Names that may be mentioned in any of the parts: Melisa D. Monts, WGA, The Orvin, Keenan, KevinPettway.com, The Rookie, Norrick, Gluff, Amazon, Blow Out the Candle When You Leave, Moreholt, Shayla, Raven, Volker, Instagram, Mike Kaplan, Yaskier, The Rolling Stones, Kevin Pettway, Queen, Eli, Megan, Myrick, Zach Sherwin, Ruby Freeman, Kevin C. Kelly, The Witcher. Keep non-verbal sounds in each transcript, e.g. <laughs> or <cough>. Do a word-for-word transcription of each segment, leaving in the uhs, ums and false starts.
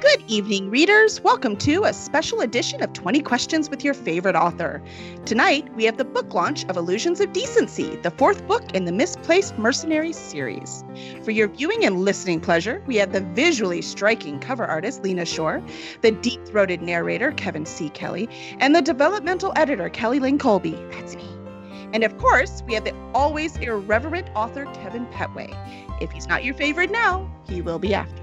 Good evening, readers. Welcome to a special edition of twenty Questions with Your Favorite Author. Tonight, we have the book launch of Illusions of Decency, the fourth book in the Misplaced Mercenaries series. For your viewing and listening pleasure, we have the visually striking cover artist, Lena Shore, the deep-throated narrator, Kevin C. Kelly, and the developmental editor, Kelly Lynn Colby. That's me. And of course, we have the always irreverent author, Kevin Pettway. If he's not your favorite now, he will be after.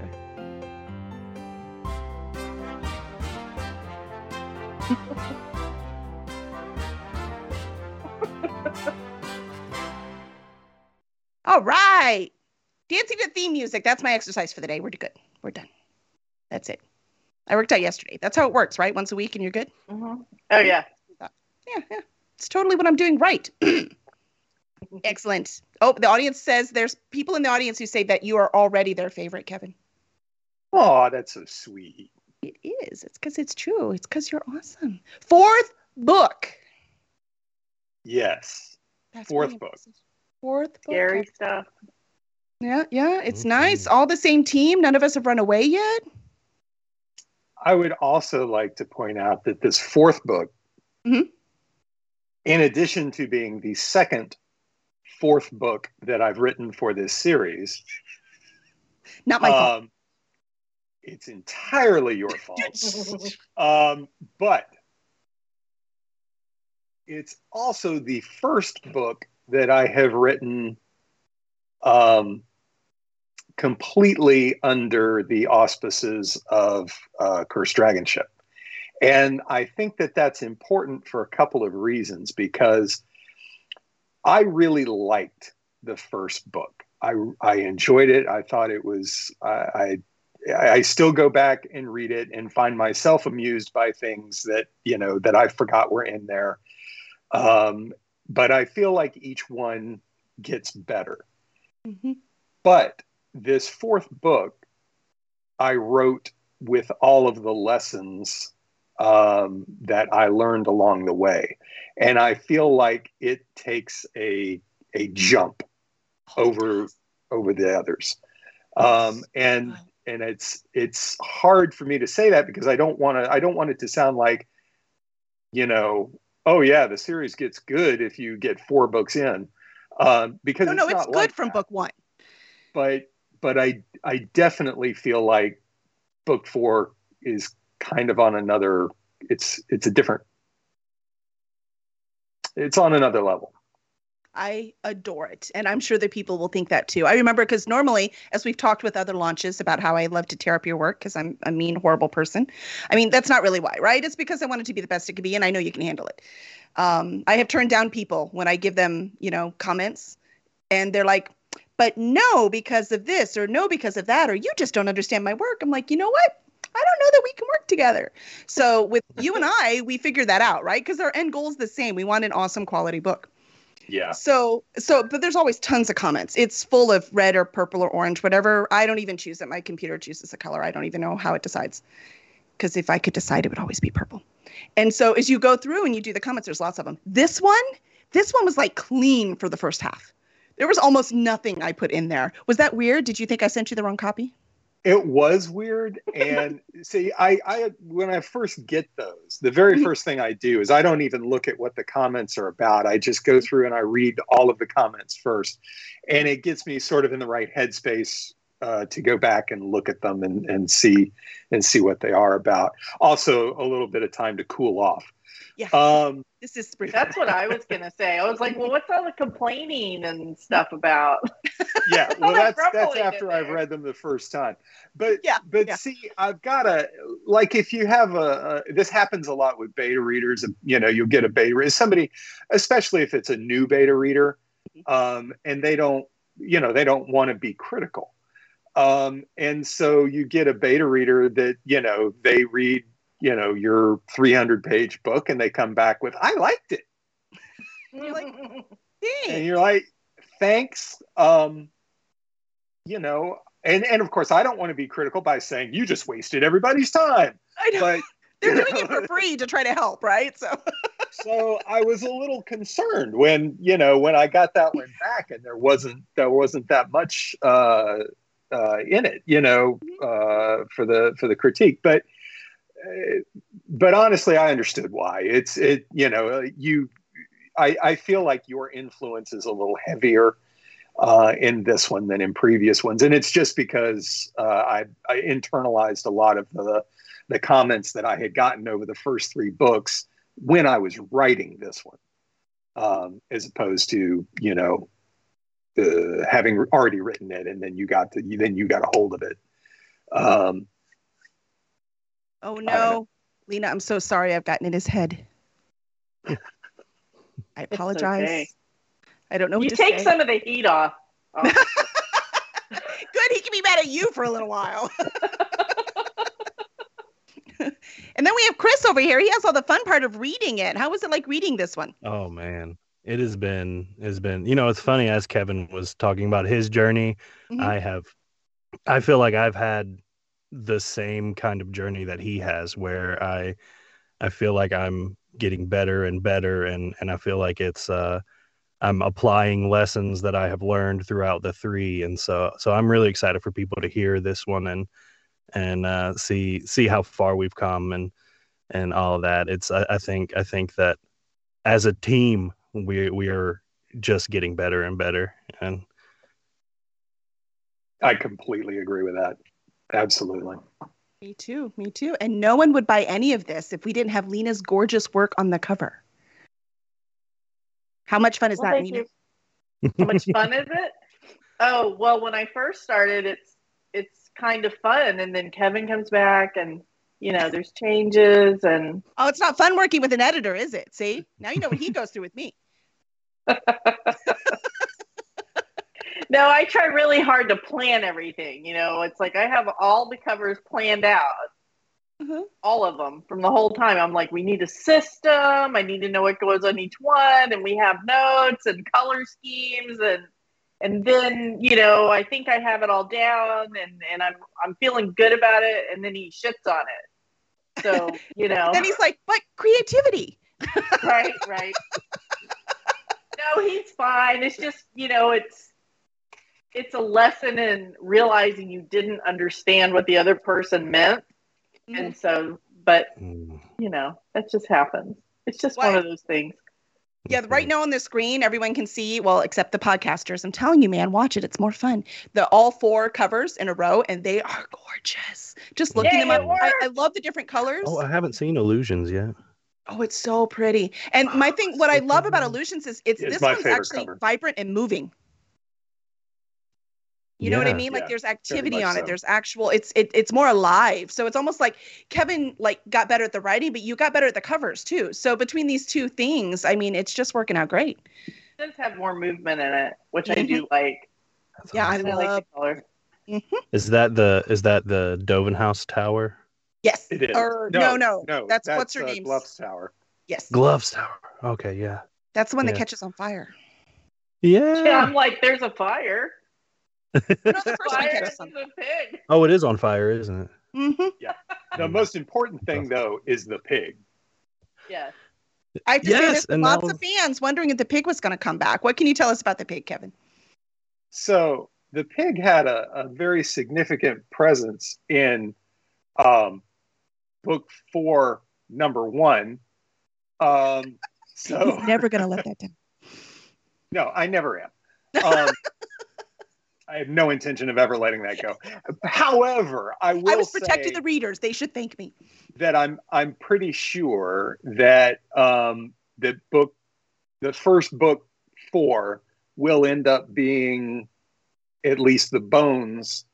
All right. Dancing to theme music. That's my exercise for the day. We're good. We're done. That's it. I worked out yesterday. That's how it works, right? Once a week and you're good? Mm-hmm. Oh, yeah. Yeah, yeah. It's totally what I'm doing right. Excellent. Oh, the audience says there's people in the audience who say that you are already their favorite, Kevin. Oh, that's so sweet. It is. It's because it's true. It's because you're awesome. Fourth book. Yes. That's Fourth book. Fourth book. Scary stuff. Yeah, yeah. It's mm-hmm. nice. All the same team. None of us have run away yet. I would also like to point out that this fourth book, mm-hmm. in addition to being the second fourth book that I've written for this series. Not my fault. Um, It's entirely your fault. um, but it's also the first book that I have written um, completely under the auspices of uh, Cursed Dragonship. And I think that that's important for a couple of reasons, because I really liked the first book. I, I enjoyed it. I thought it was... I. I I still go back and read it and find myself amused by things that, you know, that I forgot were in there. Um, but I feel like each one gets better. Mm-hmm. But this fourth book, I wrote with all of the lessons um, that I learned along the way. And I feel like it takes a, a jump over, over the others. Um, and, And it's it's hard for me to say that because I don't want to. I don't want it to sound like, you know, oh yeah, the series gets good if you get four books in. Um, because no, it's no, not it's good like from that. Book one. But but I I definitely feel like book four is kind of on another. It's it's a different. It's on another level. I adore it. And I'm sure that people will think that too. I remember because normally, as we've talked with other launches about how I love to tear up your work because I'm a mean, horrible person. I mean, that's not really why, right? It's because I want it to be the best it could be. And I know you can handle it. Um, I have turned down people when I give them, you know, comments and they're like, but no, because of this or no, because of that, or you just don't understand my work. I'm like, you know what? I don't know that we can work together. So with you and I, we figure that out, right? Because our end goal is the same. We want an awesome quality book. Yeah. So, so, but there's always tons of comments. It's full of red or purple or orange, whatever. I don't even choose it. My computer chooses the color. I don't even know how it decides. Because if I could decide, it would always be purple. And so as you go through and you do the comments, there's lots of them. This one, this one was like clean for the first half. There was almost nothing I put in there. Was that weird? Did you think I sent you the wrong copy? It was weird. And see, I, I, when I first get those, the very first thing I do is I don't even look at what the comments are about. I just go through and I read all of the comments first. And it gets me sort of in the right headspace uh, to go back and look at them and, and see, and see what they are about. Also a little bit of time to cool off. Yeah. Um, this is spring. That's what I was going to say. I was like, well, what's all the complaining and stuff about? Yeah. Well, that's, that's after I've read them the first time. But, yeah, but yeah. See, I've got to, like, if you have a, a, this happens a lot with beta readers, and, you know, you'll get a beta reader, somebody, especially if it's a new beta reader, um, and they don't, you know, they don't want to be critical. Um, and so you get a beta reader that, you know, they read, you know, your three hundred page book and they come back with, I liked it. You're like, and you're like, thanks. Um, you know, and, and of course I don't want to be critical by saying you just wasted everybody's time. I know. But, They're doing know. it for free to try to help. Right. So, so I was a little concerned when, you know, when I got that one back and there wasn't, there wasn't that much, uh, uh, in it, you know, uh, for the for the critique. But uh, but honestly, I understood why. It's it you know you I, I feel like your influence is a little heavier uh, in this one than in previous ones, and it's just because uh, I, I internalized a lot of the the comments that I had gotten over the first three books when I was writing this one, um, as opposed to, you know, uh, having already written it and then you got to, then you got a hold of it. Um, oh no, Lena, I'm so sorry. I've gotten in his head. I apologize. Okay. I don't know. You take say. some of the heat off. Oh. Good. He can be mad at you for a little while. And then we have Chris over here. He has all the fun part of reading it. How was it like reading this one? Oh man, it has been, has been, you know, it's funny, as Kevin was talking about his journey, mm-hmm. I have, I feel like I've had the same kind of journey that he has, where I, I feel like I'm getting better and better. And, and I feel like it's, uh, I'm applying lessons that I have learned throughout the three. And so, so I'm really excited for people to hear this one and, and uh, see see how far we've come and and all that. It's I, I think I think that as a team we we are just getting better and better. And I completely agree with that. Absolutely. Me too. Me too. And no one would buy any of this if we didn't have Lena's gorgeous work on the cover. How much fun is well, that, Lena? How much fun is it? Oh well, when I first started, it's it's. kind of fun, and then Kevin comes back and you know there's changes and oh it's not fun working with an editor, is it? See, now you know what he goes through with me. No, I try really hard to plan everything, you know it's like I have all the covers planned out, mm-hmm. all of them from the whole time. I'm like, we need a system, I need to know what goes on each one, and we have notes and color schemes and And then, you know, I think I have it all down and, and I'm I'm feeling good about it. And then he shits on it. So, you know. Then he's like, but creativity. Right, right. No, he's fine. It's just, you know, it's it's a lesson in realizing you didn't understand what the other person meant. Mm. And so, but, you know, that just happens. It's just what? one of those things. Yeah, right now on the screen, everyone can see, well, except the podcasters. I'm telling you, man, watch it. It's more fun. The all four covers in a row, and they are gorgeous. Just looking Yay, them up. I, I love the different colors. Oh, I haven't seen Illusions yet. Oh, it's so pretty. And my thing, what I love about Illusions is it's, it's this one's actually cover. vibrant and moving. You yeah, know what I mean? Like yeah, there's activity on it. So. There's actual, it's it, it's more alive. So it's almost like Kevin like got better at the writing, but you got better at the covers too. So between these two things, I mean, it's just working out great. It does have more movement in it, which mm-hmm. I do like. That's yeah, awesome. I love I like the color. Mm-hmm. Is that the is that the Dovenhouse Tower? Yes. It is. Or, no, no, no, no. That's, that's what's her uh, name? Gluff's Tower. Yes. Gluff's Tower. Okay, yeah. That's the one yeah. that catches on fire. Yeah. Yeah, I'm like, there's a fire. No, the first one pig. Oh, it is on fire, isn't it? Mm-hmm. Yeah. The most important thing, though, is the pig. Yes. I have to yes, say there's and lots was... of fans wondering if the pig was going to come back. What can you tell us about the pig, Kevin? So the pig had a, a very significant presence in um, book four, number one. Um, so He's never going to let that down. No, I never am. Um, I have no intention of ever letting that go. However, I will I was protecting say the readers. They should thank me. That I'm I'm pretty sure that um, the book, the first book four, will end up being at least the bones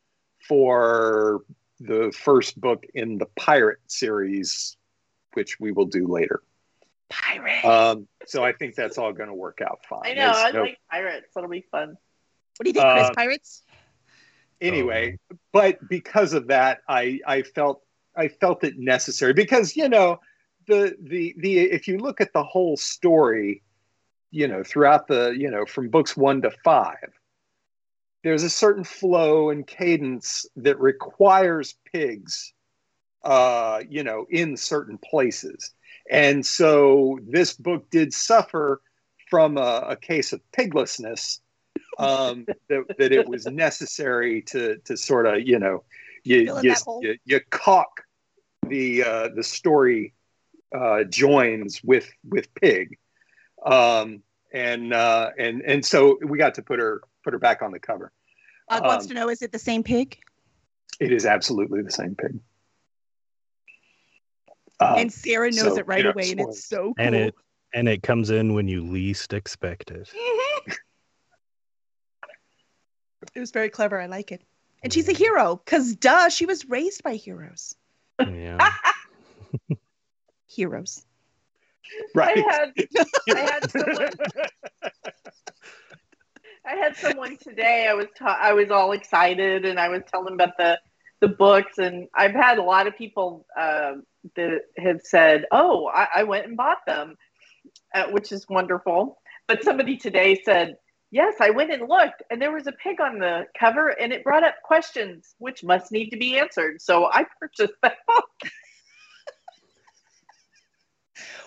for the first book in the pirate series, which we will do later. Pirates. Um, so I think that's all going to work out fine. I know. There's I no... like pirates. That'll be fun. What do you think, Chris? Um, Pirates? Anyway, oh. but because of that, I, I felt I felt it necessary because you know the the the if you look at the whole story, you know throughout the you know from books one to five, there's a certain flow and cadence that requires pigs, uh, you know, in certain places, and so this book did suffer from a, a case of piglessness. um, that, that it was necessary to to sort of, you know, you you, you you caulk the uh, the story uh, joins with with Pig, um, and uh, and and so we got to put her put her back on the cover. Doug um, wants to know: is it the same pig? It is absolutely the same pig. Um, and Sarah knows so, it right you know, away, and it's so cool. And it and it comes in when you least expect it. Mm-hmm. It was very clever. I like it. And she's a hero, because duh, she was raised by heroes. Yeah. Heroes. Right. I had, I had someone. I had someone today. I was ta- I was all excited, and I was telling them about the the books. And I've had a lot of people uh, that have said, "Oh, I, I went and bought them," uh, which is wonderful. But somebody today said, "Yes, I went and looked, and there was a pig on the cover, and it brought up questions which must need to be answered. So I purchased that book."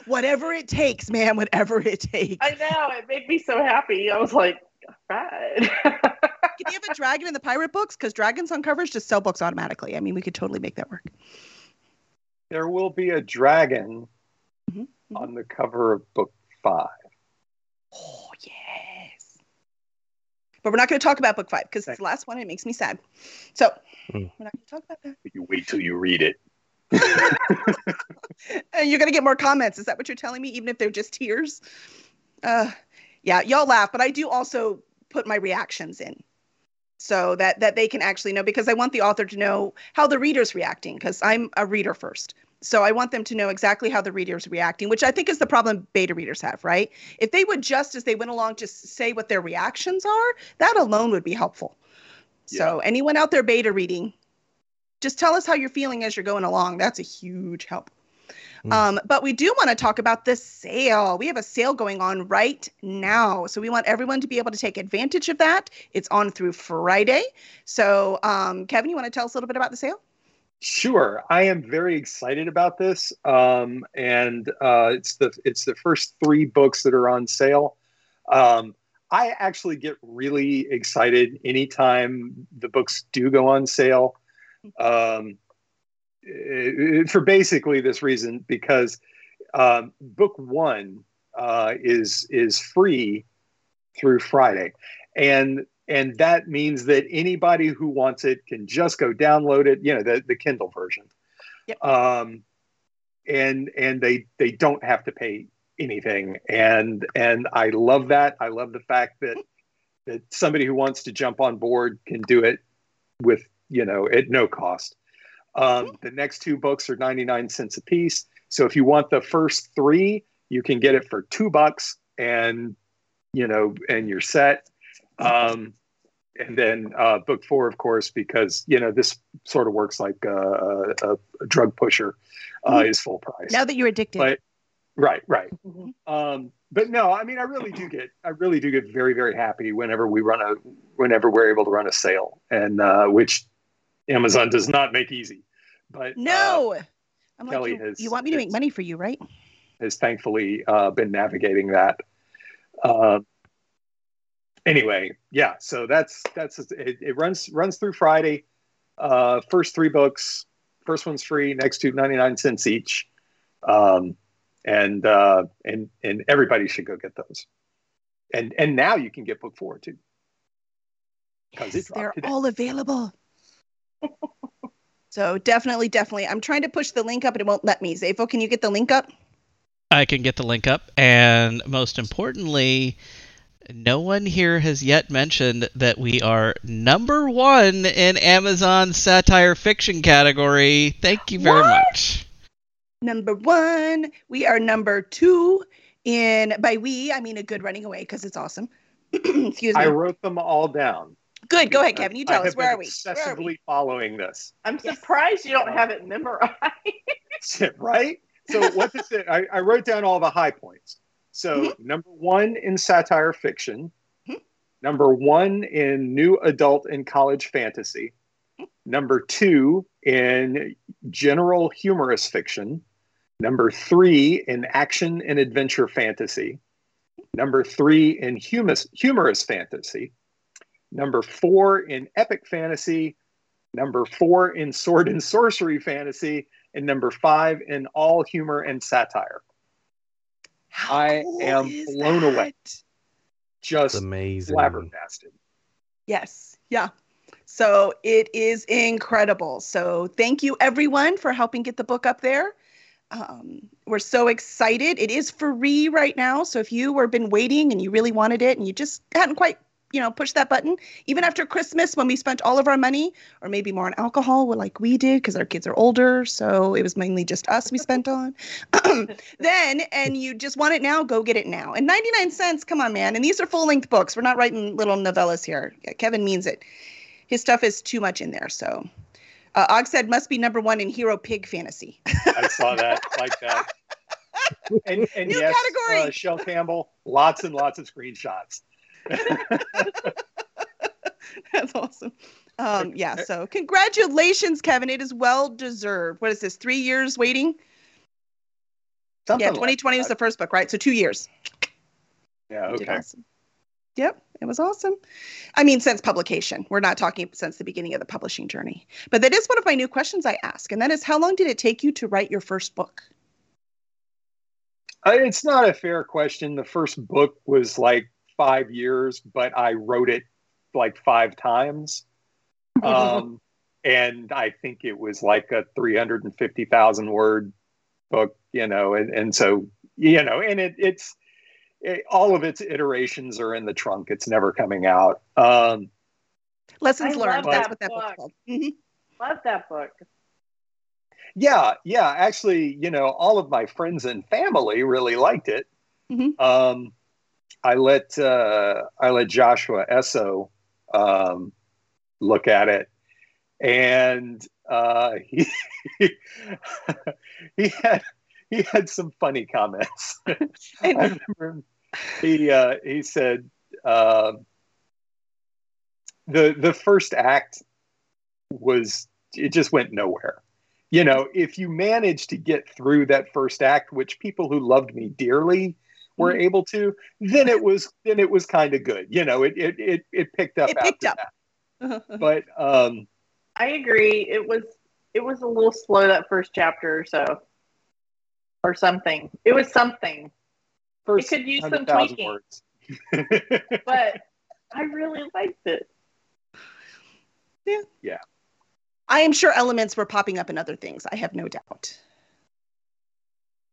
Whatever it takes, man. Whatever it takes. I know. It made me so happy. I was like, all right. Can you have a dragon in the pirate books? Because dragons on covers just sell books automatically. I mean, we could totally make that work. There will be a dragon mm-hmm. Mm-hmm. on the cover of book five. Oh, yeah. But we're not going to talk about book five because it's the last one and it makes me sad. So mm. we're not going to talk about that. You wait till you read it. And you're going to get more comments. Is that what you're telling me? Even if they're just tears? Uh, yeah, y'all laugh. But I do also put my reactions in so that, that they can actually know, because I want the author to know how the reader's reacting, because I'm a reader first. So I want them to know exactly how the reader's reacting, which I think is the problem beta readers have, right? If they would just, as they went along, just say what their reactions are, that alone would be helpful. Yeah. So anyone out there beta reading, just tell us how you're feeling as you're going along. That's a huge help. Mm. Um, but we do want to talk about the sale. We have a sale going on right now. So we want everyone to be able to take advantage of that. It's on through Friday. So um, Kevin, you want to tell us a little bit about the sale? Sure. I am very excited about this. Um, and uh, it's the it's the first three books that are on sale. Um, I actually get really excited anytime the books do go on sale, um, it, it, for basically this reason, because um, book one uh, is is free through Friday. And And that means that anybody who wants it can just go download it, you know, the, the Kindle version. Yep. Um, and and they they don't have to pay anything. And and I love that. I love the fact that that somebody who wants to jump on board can do it with, you know, at no cost. Um, mm-hmm. The next two books are ninety-nine cents a piece. So if you want the first three, you can get it for two bucks and, you know, and you're set. Um, and then uh, book four, of course, because, you know, this sort of works like uh, a, a drug pusher uh, mm-hmm. is full price. Now that you're addicted. But, right, right. Mm-hmm. Um, but no, I mean, I really do get I really do get very, very happy whenever we run a whenever we're able to run a sale, and uh, which Amazon does not make easy. But no, uh, I'm Kelly like, you, has, you want me to make money for you, right? Has thankfully uh, been navigating that. Uh, Anyway, yeah, so that's that's it, it runs runs through Friday. Uh, first three books, first one's free, next two ninety-nine cents each. Um, and uh, and and everybody should go get those. And and now you can get book four too. Yes, it they're today. All available. So definitely, definitely. I'm trying to push the link up and it won't let me. Zayfo, can you get the link up? I can get the link up, and most importantly, no one here has yet mentioned that we are number one in Amazon satire fiction category. Thank you very what? much. Number one. We are number two in, by we, I mean A Good Running Away, because it's awesome. Excuse me. I wrote them all down. Good. Go ahead, Kevin. You tell I us. Have Where, been are we? Where are we? Obsessively following this. I'm yes. surprised you don't have it memorized. Right? So what does it, I, I wrote down all the high points. So mm-hmm. number one in satire fiction, mm-hmm. number one in new adult and college fantasy, mm-hmm. number two in general humorous fiction, number three in action and adventure fantasy, number three in humus, humorous fantasy, number four in epic fantasy, number four in sword and sorcery fantasy, and number five in all humor and satire. How I cool am is blown that? Away. Just amazing. Flabbergasted. Yes. Yeah. So it is incredible. So thank you, everyone, for helping get the book up there. Um, we're so excited. It is free right now. So if you were been waiting and you really wanted it and you just hadn't quite, you know, pushed that button, even after Christmas when we spent all of our money or maybe more on alcohol like we did because our kids are older. So it was mainly just us we spent on. Then, and you just want it now, go get it now. And ninety-nine cents, come on, man. And these are full length books. We're not writing little novellas here. Yeah, Kevin means it. His stuff is too much in there, so. Uh, Og said, must be number one in hero pig fantasy. I saw that, like that. And, and new yes, category. Uh, Shel Campbell, lots and lots of screenshots. That's awesome. Um, yeah, so congratulations, Kevin. It is well-deserved. What is this, three years waiting? Something yeah, twenty twenty like was the first book, right? So two years. Yeah, okay. Awesome. Yep. It was awesome. I mean, since publication. We're not talking since the beginning of the publishing journey. But that is one of my new questions I ask, and that is, how long did it take you to write your first book? It's not a fair question. The first book was like five years, but I wrote it like five times. Um, and I think it was like a three hundred fifty thousand word book, you know, and, and so, you know, and it, it's, It, all of its iterations are in the trunk. It's never coming out. Um, Lessons I learned. Love That's that what that book. book's called. Mm-hmm. Love that book. Yeah, yeah. Actually, you know, all of my friends and family really liked it. Mm-hmm. Um, I let uh, I let Joshua Esso um, look at it, and uh, he he had he had some funny comments. I remember. He uh, he said uh, the the first act was it just went nowhere. You know, if you manage to get through that first act, which people who loved me dearly were mm-hmm. able to, then it was then it was kind of good. You know, it it it it picked up. It after picked up. That. But um, I agree. It was it was a little slow that first chapter or so, or something. It was something. First, it could use some tweaking, words. But I really liked it. Yeah. Yeah. I am sure elements were popping up in other things. I have no doubt.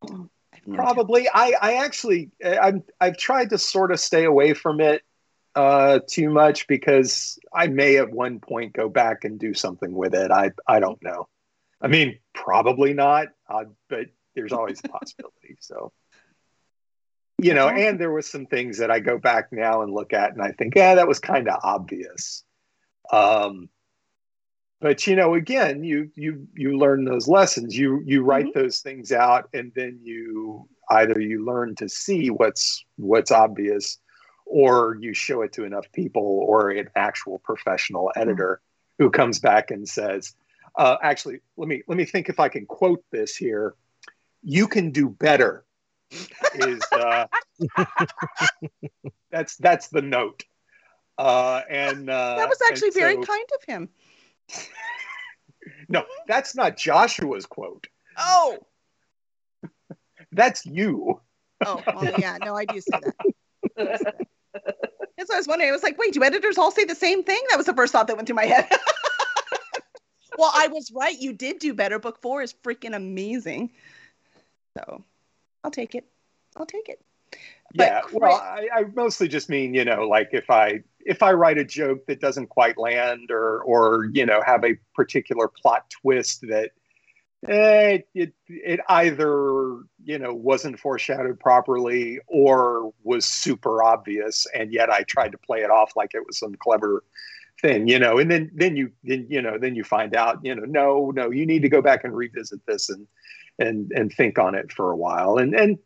I have no Probably. Doubt. I, I actually, I'm, I've tried to sort of stay away from it uh, too much because I may at one point go back and do something with it. I, I don't know. I mean, probably not, uh, but there's always a possibility. So. You know, and there was some things that I go back now and look at and I think, yeah, that was kind of obvious. Um, but, you know, again, you you you learn those lessons. You you write mm-hmm. those things out, and then you either you learn to see what's what's obvious, or you show it to enough people or an actual professional editor mm-hmm. who comes back and says, uh, actually, let me let me think if I can quote this here. You can do better. is uh, that's that's the note, uh, and uh, that was actually very so, kind of him. No, that's not Joshua's quote. Oh, that's you. Oh, well, yeah, no, I do say that. That's what so I was wondering. I was like, wait, do editors all say the same thing? That was the first thought that went through my head. Well, I was right. You did do better. Book four is freaking amazing. So. I'll take it. I'll take it. But yeah, well, I, I mostly just mean, you know, like if I if I write a joke that doesn't quite land, or or you know, have a particular plot twist that eh, it it either you know wasn't foreshadowed properly or was super obvious, and yet I tried to play it off like it was some clever thing, you know, and then then you then you know then you find out, you know, no no, you need to go back and revisit this and. and and think on it for a while. And, and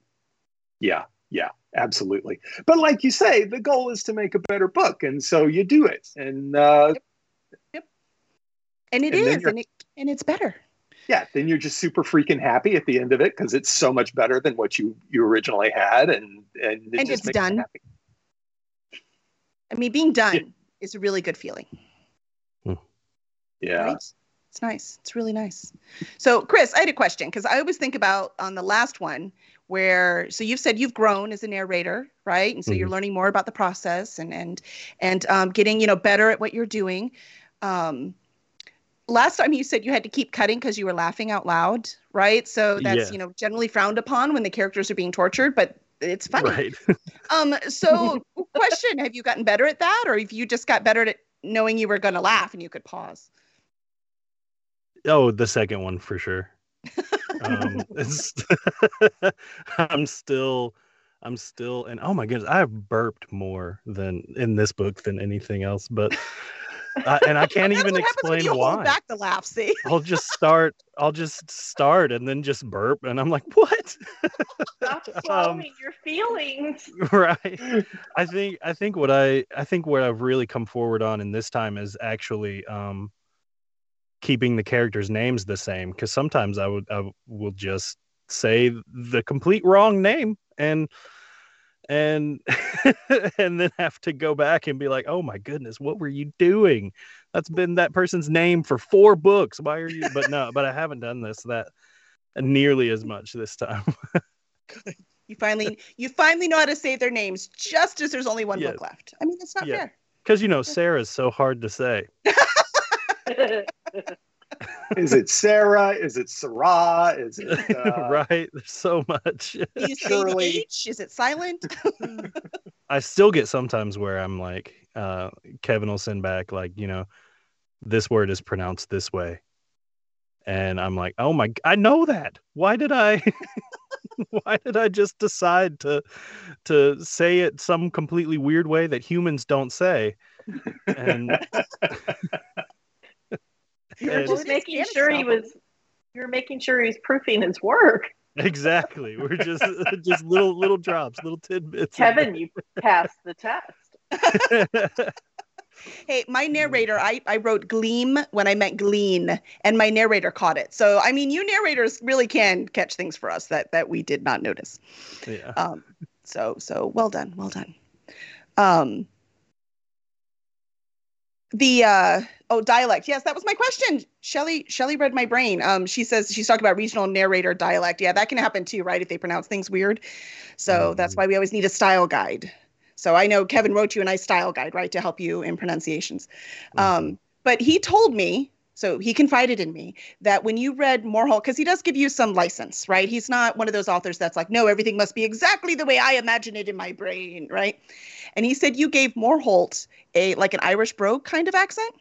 yeah, yeah, absolutely. But like you say, the goal is to make a better book. And so you do it. And, uh, yep. Yep. and it and is, and, it, and it's better. Yeah. Then you're just super freaking happy at the end of it, 'cause it's so much better than what you, you originally had. And, and, it and just it's makes done. Happy. I mean, being done, yeah. is a really good feeling. Yeah. Right? It's nice. It's really nice. So, Chris, I had a question, because I always think about on the last one where, so you've said you've grown as a narrator, right? And so mm-hmm. you're learning more about the process and and and um, getting, you know, better at what you're doing. Um, last time you said you had to keep cutting because you were laughing out loud, right? So that's, yeah. you know, generally frowned upon when the characters are being tortured, but it's funny. Right. um, so question, have you gotten better at that? Or have you just got better at knowing you were going to laugh and you could pause? Oh, the second one for sure. um, it's, <laughs> I'm still, I'm still, and oh my goodness, I've burped more than in this book than anything else. But I, and I can't even explain why. Hold back the laugh, see? I'll just start. I'll just start and then just burp, and I'm like, what? Stop following um, your feelings. Right. I think. I think what I. I think what I've really come forward on in this time is actually. Um, keeping the characters' names the same, because sometimes I would I will just say the complete wrong name and and and then have to go back and be like, oh my goodness, what were you doing? That's been that person's name for four books. Why are you? But no, but I haven't done this that nearly as much this time. you finally you finally know how to say their names, just as there's only one yeah. book left. I mean, that's not yeah. fair. Because you know, Sarah's so hard to say. Is it Sarah? Is it Sarah? Is it uh... right? There's so much. Do you say H? Is it silent? I still get sometimes where I'm like, uh, Kevin will send back like, you know, this word is pronounced this way, and I'm like, oh my, I know that. Why did I? Why did I just decide to to say it some completely weird way that humans don't say? And. You're just making sure he was. You're making sure he's proofing his work. Exactly. We're just just little little drops, little tidbits. Kevin, you passed the test. Hey, my narrator, I, I wrote gleam when I meant glean, and my narrator caught it. So I mean, you narrators really can catch things for us that that we did not notice. Yeah. Um. So so well done, well done. Um. The uh, oh dialect, yes, that was my question. Shelley Shelley read my brain. Um, she says she's talking about regional narrator dialect. Yeah, that can happen too, right? If they pronounce things weird, so um, that's why we always need a style guide. So I know Kevin wrote you a nice style guide, right, to help you in pronunciations. Mm-hmm. Um, but he told me, so he confided in me that when you read Moreholt, because he does give you some license, right? He's not one of those authors that's like, no, everything must be exactly the way I imagine it in my brain, right? And he said you gave Moreholt a like an Irish brogue kind of accent.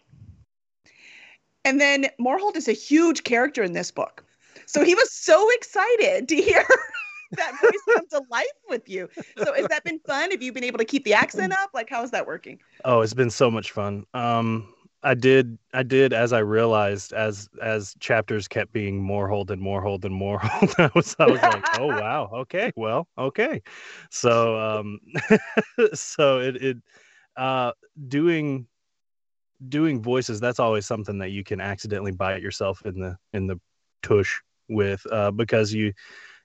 And then Moreholt is a huge character in this book. So he was so excited to hear that voice come to life with you. So has that been fun? Have you been able to keep the accent up? Like, how is that working? Oh, it's been so much fun. Um, I did, I did, as I realized, as as chapters kept being Moreholt and Moreholt and Moreholt, I was, I was like, oh, wow, okay, well, okay. So, um, so it, it uh, doing, doing voices, that's always something that you can accidentally bite yourself in the, in the tush with, uh, because you,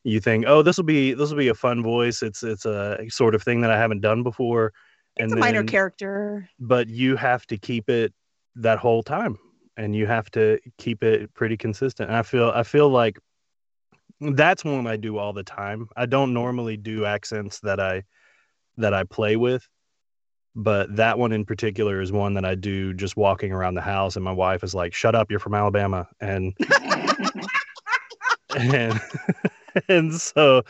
you think, oh, this will be, this will be a fun voice. It's, it's a sort of thing that I haven't done before. It's and a then, minor character. But you have to keep it that whole time, and you have to keep it pretty consistent. And I feel, I feel like that's one I do all the time. I don't normally do accents that I, that I play with, but that one in particular is one that I do just walking around the house. And my wife is like, shut up, you're from Alabama. And, and, and so,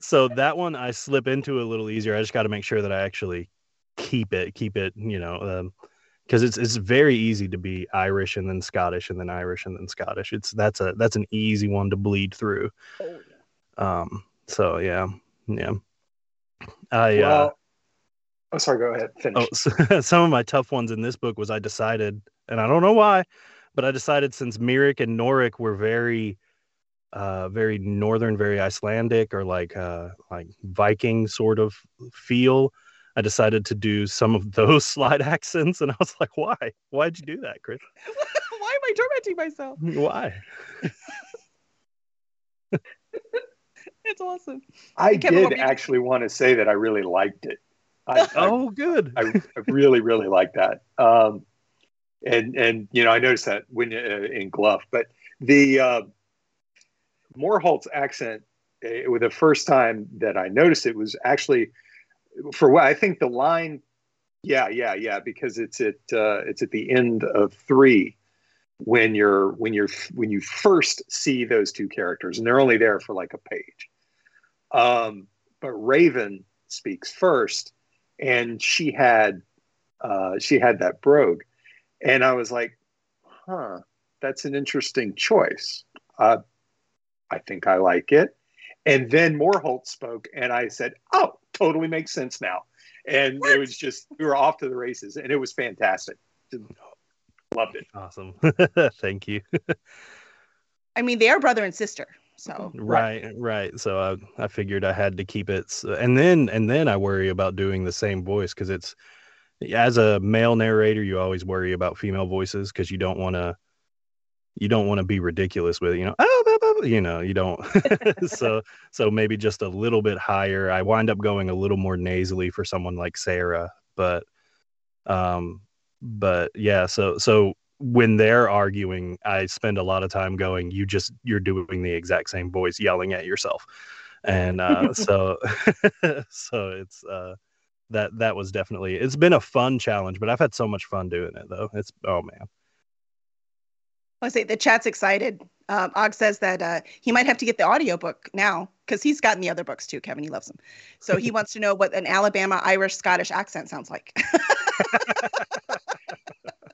so that one I slip into a little easier. I just got to make sure that I actually keep it, keep it, you know, um, because it's it's very easy to be Irish and then Scottish and then Irish and then Scottish. It's that's a that's an easy one to bleed through. Oh, yeah. Um, so yeah, yeah. I well, uh, oh sorry, go ahead. Finish. Oh, so, some of my tough ones in this book was I decided, and I don't know why, but I decided since Myrick and Norrick were very, uh, very northern, very Icelandic or like uh, like Viking sort of feel. I decided to do some of those slide accents, and I was like, why? Why'd you do that, Chris? Why am I tormenting myself? Why? It's awesome. I Kevin, did actually want to say that I really liked it. I, oh, I, good. I, I really, really like that. Um, and, and, you know, I noticed that when uh, in Gluff, but the uh, Moreholt's accent, it was the first time that I noticed it was actually for what I think the line. Yeah, yeah, yeah. Because it's at uh, it's at the end of three when you're when you're when you first see those two characters, and they're only there for like a page. Um, but Raven speaks first, and she had uh, she had that brogue, and I was like, huh, that's an interesting choice. Uh, I think I like it. And then Moreholt spoke, and I said, oh, totally makes sense now. And what? It was just, we were off to the races, and it was fantastic. Just loved it. Awesome. Thank you. I mean, they are brother and sister. So right, right. right. So I, I figured I had to keep it. So, and then and then I worry about doing the same voice, because it's, as a male narrator, you always worry about female voices, because you don't want to, you don't want to be ridiculous with it, you know, oh, blah, blah, blah, you know, you don't. so, so maybe just a little bit higher. I wind up going a little more nasally for someone like Sarah, but, um, but yeah, so, so when they're arguing, I spend a lot of time going, you just, you're doing the exact same voice, yelling at yourself. And, uh, so, so it's, uh, that, that was definitely, it's been a fun challenge, but I've had so much fun doing it though. It's, oh man. I say the chat's excited. Um, Og says that uh, he might have to get the audiobook now, because he's gotten the other books too, Kevin. He loves them. So he wants to know what an Alabama, Irish, Scottish accent sounds like. The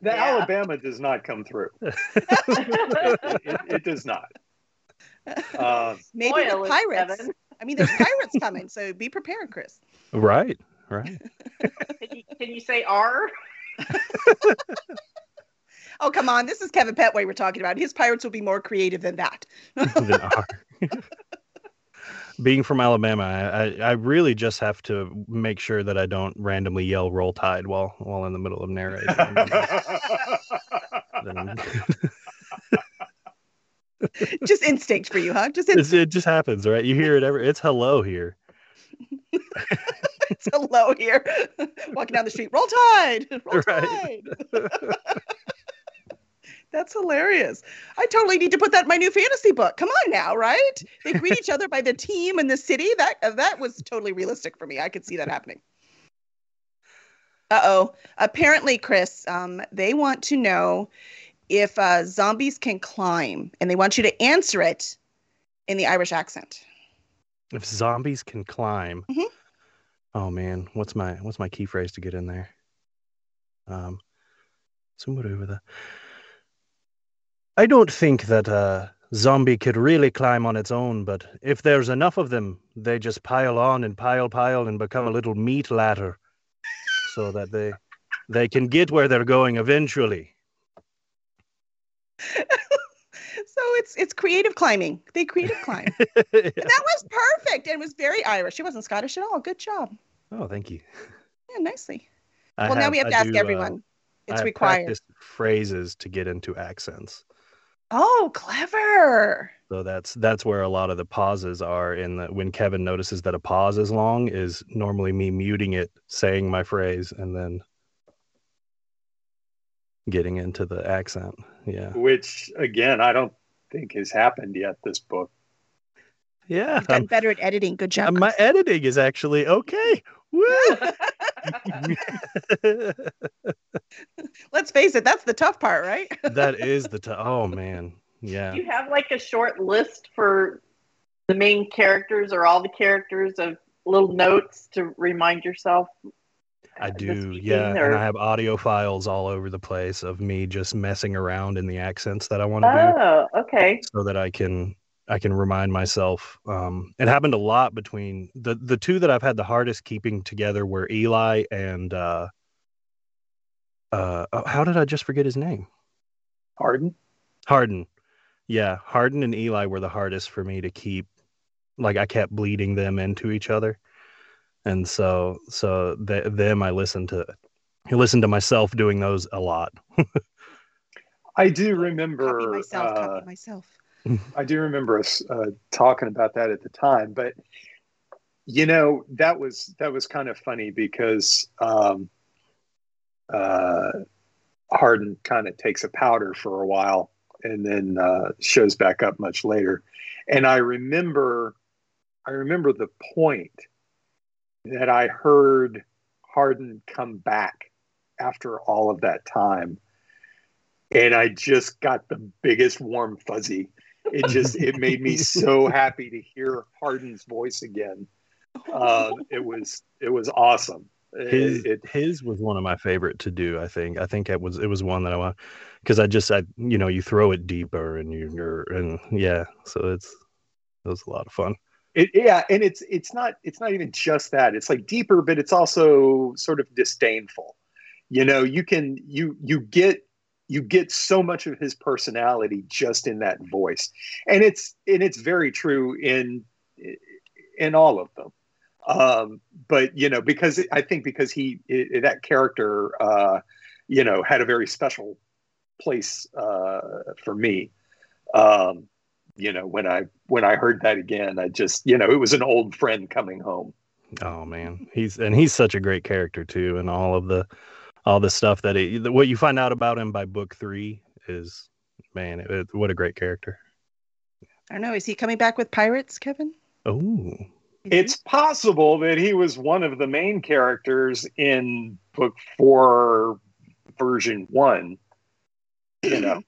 yeah. Alabama does not come through. it, it, it does not. Uh, Maybe with pirates. Seven. I mean, there's pirates coming, so be prepared, Chris. Right, right. Can you, can you say R? Oh, come on. This is Kevin Pettway we're talking about. His pirates will be more creative than that. than our... Being from Alabama, I, I really just have to make sure that I don't randomly yell Roll Tide while while in the middle of narrating. then... Just instinct for you, huh? Just instinct. It just happens, right? You hear it every... It's hello here. It's hello here. Walking down the street. Roll Tide! Roll Tide! Right. That's hilarious. I totally need to put that in my new fantasy book. Come on now, right? They greet each other by the team and the city. That that was totally realistic for me. I could see that happening. Uh-oh. Apparently, Chris, um, they want to know if uh, zombies can climb, and they want you to answer it in the Irish accent. If zombies can climb. Mm-hmm. Oh, man. What's my what's my key phrase to get in there? Um, somebody over there. I don't think that a zombie could really climb on its own, but if there's enough of them, they just pile on and pile, pile, and become a little meat ladder so that they they can get where they're going eventually. So it's it's creative climbing. They creative climb. Yeah. That was perfect, and was very Irish. It wasn't Scottish at all. Good job. Oh, thank you. Yeah, nicely. I well, have, now we have to I ask do, everyone. Uh, it's I required. Practiced phrases to get into accents. Oh, clever. So that's that's where a lot of the pauses are in the when Kevin notices that a pause is long is normally me muting it, saying my phrase, and then getting into the accent. Yeah. Which again, I don't think has happened yet this book. Yeah. You've gotten better at editing. Good job. My editing is actually okay. Woo! Let's face it, that's the tough part, right? That is the tough. Oh man, yeah. Do you have like a short list for the main characters or all the characters of little notes to remind yourself? I do, yeah. Or... And I have audio files all over the place of me just messing around in the accents that I want to oh, do. Oh, okay. So that I can. I can remind myself. Um, it happened a lot between the, the two that I've had the hardest keeping together were Eli and uh, uh, oh, how did I just forget his name? Harden. Harden. Yeah. Harden and Eli were the hardest for me to keep. Like I kept bleeding them into each other. And so, so th- them, I listened to, I listened to myself doing those a lot. I do remember. Copy myself, uh, copy myself. I do remember us uh, talking about that at the time, but You know, that was that was kind of funny because um, uh, Harden kind of takes a powder for a while and then uh, shows back up much later. And I remember, I remember the point that I heard Harden come back after all of that time, and I just got the biggest warm fuzzy. It just it made me so happy to hear Harden's voice again. Uh, it was it was awesome. His it, it, his was one of my favorite to do. I think I think it was it was one that I want because I just I you know you throw it deeper and you, you're and yeah so it's it was a lot of fun. It, yeah, and it's it's not it's not even just that. It's like deeper, but it's also sort of disdainful. You know, you can you you get you get so much of his personality just in that voice, and it's and it's very true in in all of them. Um, but you know, because I think because he it, that character, uh, you know, had a very special place uh, for me. Um, You know, when I when I heard that again, I just, you know, it was an old friend coming home. Oh, man. He's and he's such a great character, too. And all of the all the stuff that he, what you find out about him by book three is, man, it, it, what a great character. I don't know. Is he coming back with pirates, Kevin? Oh, it's possible that he was one of the main characters in book four, version one. You know,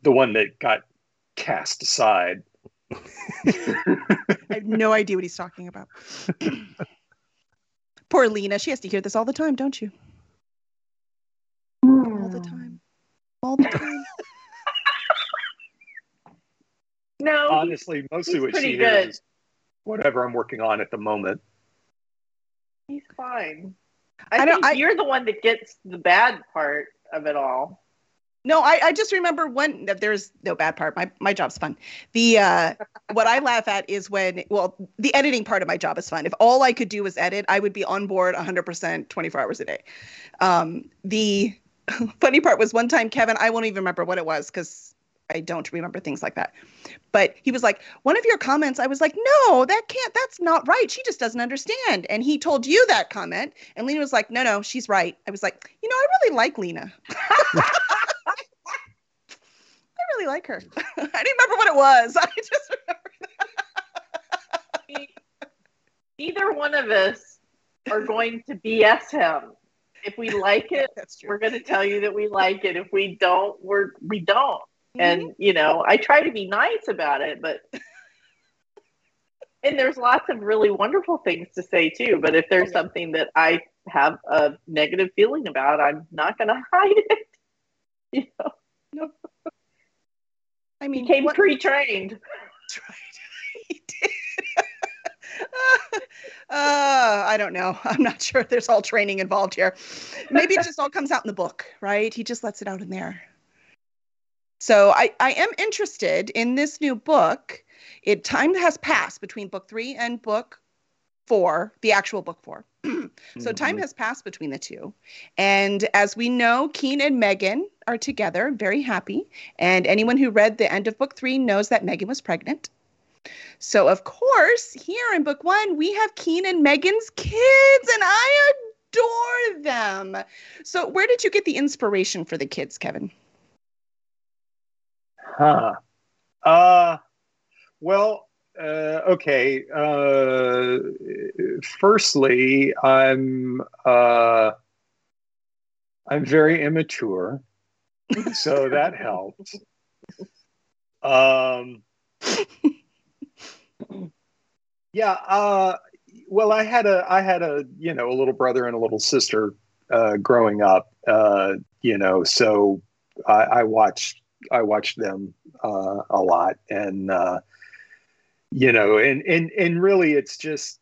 the one that got cast aside. I have no idea what he's talking about. Poor Lena. She has to hear this all the time, don't you? Mm. All the time. All the time. No. Honestly, mostly what she hears is whatever I'm working on at the moment. He's fine. I, I think I, you're the one that gets the bad part of it all. No, I, I just remember when there's no bad part. My my job's fun. The uh, what I laugh at is when, well, the editing part of my job is fun. If all I could do was edit, I would be on board one hundred percent twenty-four hours a day. Um, the funny part was one time, Kevin, I won't even remember what it was because I don't remember things like that. But he was like, one of your comments, I was like, no, that can't, that's not right. She just doesn't understand. And he told you that comment. And Lena was like, no, no, she's right. I was like, you know, I really like Lena. Really like her. I didn't remember what it was. I just remember that. Either one of us are going to B S him. If we like it, we're going to tell you that we like it. If we don't, we're we don't. Mm-hmm. And you know, I try to be nice about it, but and there's lots of really wonderful things to say too. But if there's something that I have a negative feeling about, I'm not going to hide it. You know. No. I mean, he came what, pre-trained. He did. uh, uh, I don't know. I'm not sure there's all training involved here. Maybe it just all comes out in the book, right? He just lets it out in there. So I, I am interested in this new book. It time has passed between book three and book four, the actual book four. So mm-hmm. time has passed between the two. And as we know, Keen and Megan are together, very happy. And anyone who read the end of book three knows that Megan was pregnant. So, of course, here in book one, we have Keen and Megan's kids, and I adore them. So where did you get the inspiration for the kids, Kevin? Huh. Uh, well... Uh, okay. Uh, firstly, I'm uh, I'm very immature, so that helped. Um, yeah. Uh, well, I had a I had a you know a little brother and a little sister uh, growing up. Uh, you know, so I, I watched I watched them uh, a lot and. Uh, You know, and, and, and really it's just,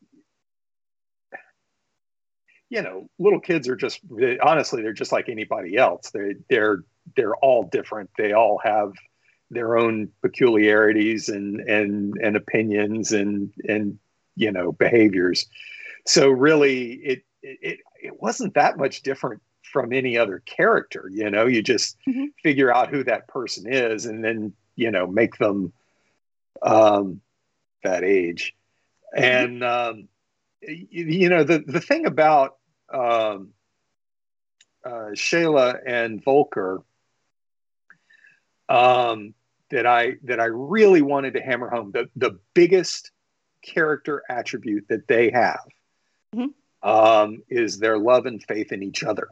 you know, little kids are just, they, honestly, they're just like anybody else. They, they're, they're all different. They all have their own peculiarities and, and, and opinions and, and, you know, behaviors. So really it, it, it wasn't that much different from any other character. You know, you just mm-hmm. figure out who that person is and then, you know, make them, um, that age. And um you know, the, the thing about um, uh, Shayla and Volker um, that I that I really wanted to hammer home, the, the biggest character attribute that they have mm-hmm. um, is their love and faith in each other.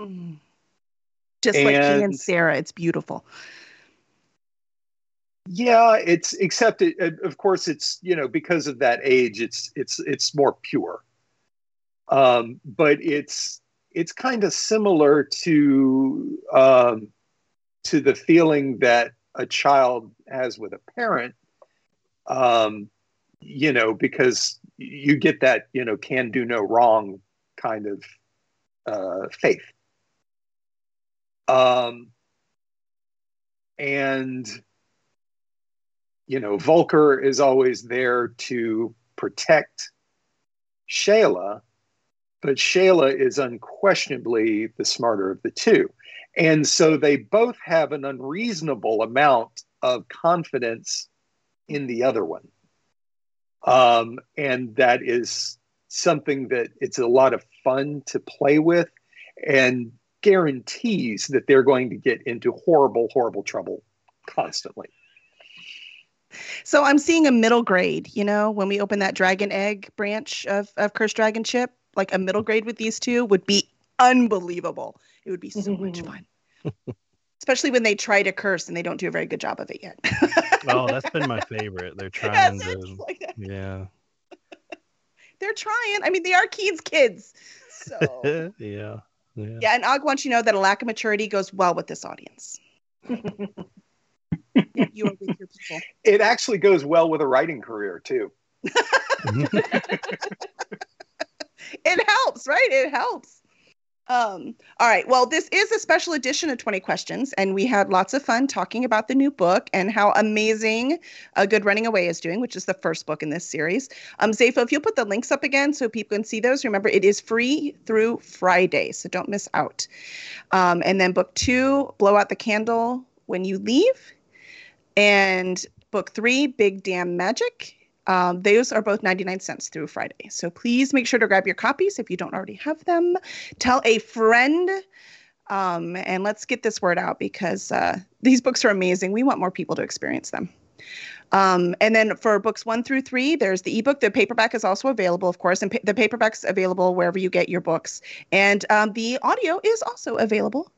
Mm. Just and, like he and Sarah, it's beautiful. Yeah, it's except it, of course it's, you know, because of that age, it's it's it's more pure. Um, but it's it's kind of similar to um, to the feeling that a child has with a parent. Um, you know, because you get that, you know, can do no wrong kind of uh, faith. Um, and. You know, Volker is always there to protect Shayla, but Shayla is unquestionably the smarter of the two. And so they both have an unreasonable amount of confidence in the other one. Um, and that is something that it's a lot of fun to play with and guarantees that they're going to get into horrible, horrible trouble constantly. So I'm seeing a middle grade, you know, when we open that dragon egg branch of, of Cursed Dragonship, like a middle grade with these two would be unbelievable. It would be so mm-hmm. much fun, especially when they try to curse and they don't do a very good job of it yet. Oh, that's been my favorite. They're trying yes, to, like yeah. They're trying. I mean, they are Keen's kids. So yeah, yeah. Yeah. And Og wants you to know that a lack of maturity goes well with this audience. Yeah, you are with your people. It actually goes well with a writing career too. It helps, right? It helps. Um, all right. Well, this is a special edition of twenty Questions, and we had lots of fun talking about the new book and how amazing A Good Running Away is doing, which is the first book in this series. Um, Zepho, if you'll put the links up again so people can see those. Remember, it is free through Friday, so don't miss out. Um, and then book two, Blow Out the Candle When You Leave. And book three, Big Damn Magic. Um, those are both ninety-nine cents through Friday. So please make sure to grab your copies if you don't already have them. Tell a friend. Um, and let's get this word out because uh, these books are amazing. We want more people to experience them. Um, and then for books one through three, there's the ebook. The paperback is also available, of course. And pa- the paperback's available wherever you get your books. And um, the audio is also available.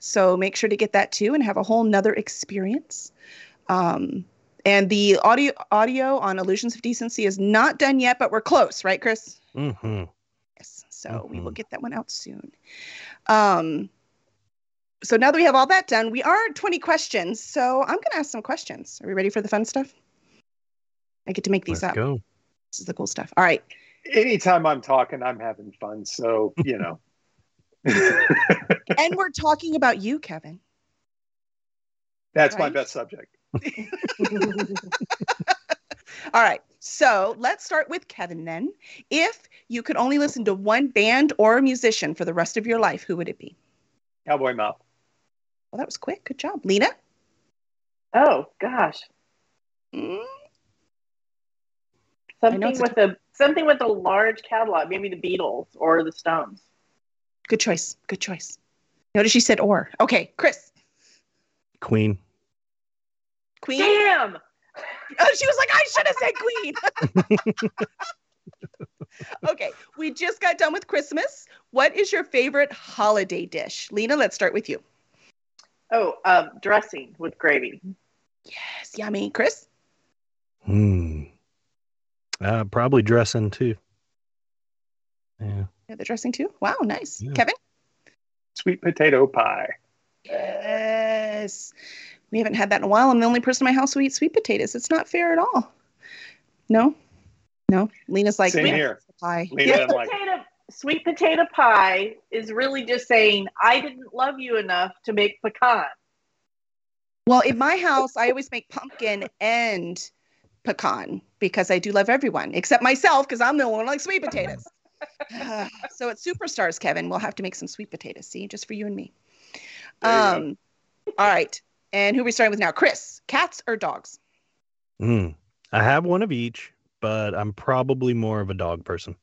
So make sure to get that too and have a whole nother experience. Um, and the audio audio on Illusions of Decency is not done yet, but we're close, right, Chris? Mm-hmm. Yes. So mm-hmm. we will get that one out soon. Um, so now that we have all that done, we are twenty questions. So I'm going to ask some questions. Are we ready for the fun stuff? I get to make these Let's up. Go. This is the cool stuff. All right. Anytime I'm talking, I'm having fun. So, you know. And we're talking about you, Kevin. That's right? My best subject. All right, so let's start with Kevin then. If you could only listen to one band or musician for the rest of your life, who would it be? Cowboy Mouth. Well, that was quick. Good job. Lena? Oh, gosh. Mm. Something with a, a something with a large catalog, maybe the Beatles or the Stones. Good choice. Good choice. Notice she said or. Okay, Chris. Queen. Queen. Damn! Oh, she was like, I should have said Queen. Okay, we just got done with Christmas. What is your favorite holiday dish? Lena, let's start with you. Oh, um, dressing with gravy. Yes, yummy. Chris? Hmm. Uh, probably dressing too. Yeah. Yeah, the dressing too? Wow, nice. Yeah. Kevin? Sweet potato pie. Yes. We haven't had that in a while. I'm the only person in my house who eats sweet potatoes. It's not fair at all. No? No? Lena's like, Same here. Pie. Lena, sweet, potato, like... sweet potato pie is really just saying, I didn't love you enough to make pecan. Well, in my house, I always make pumpkin and pecan because I do love everyone except myself because I'm the only one who likes sweet potatoes. uh, so it's Superstars, Kevin. We'll have to make some sweet potatoes, see, just for you and me. Um, all right. And who are we starting with now? Chris, cats or dogs? Mm, I have one of each, but I'm probably more of a dog person.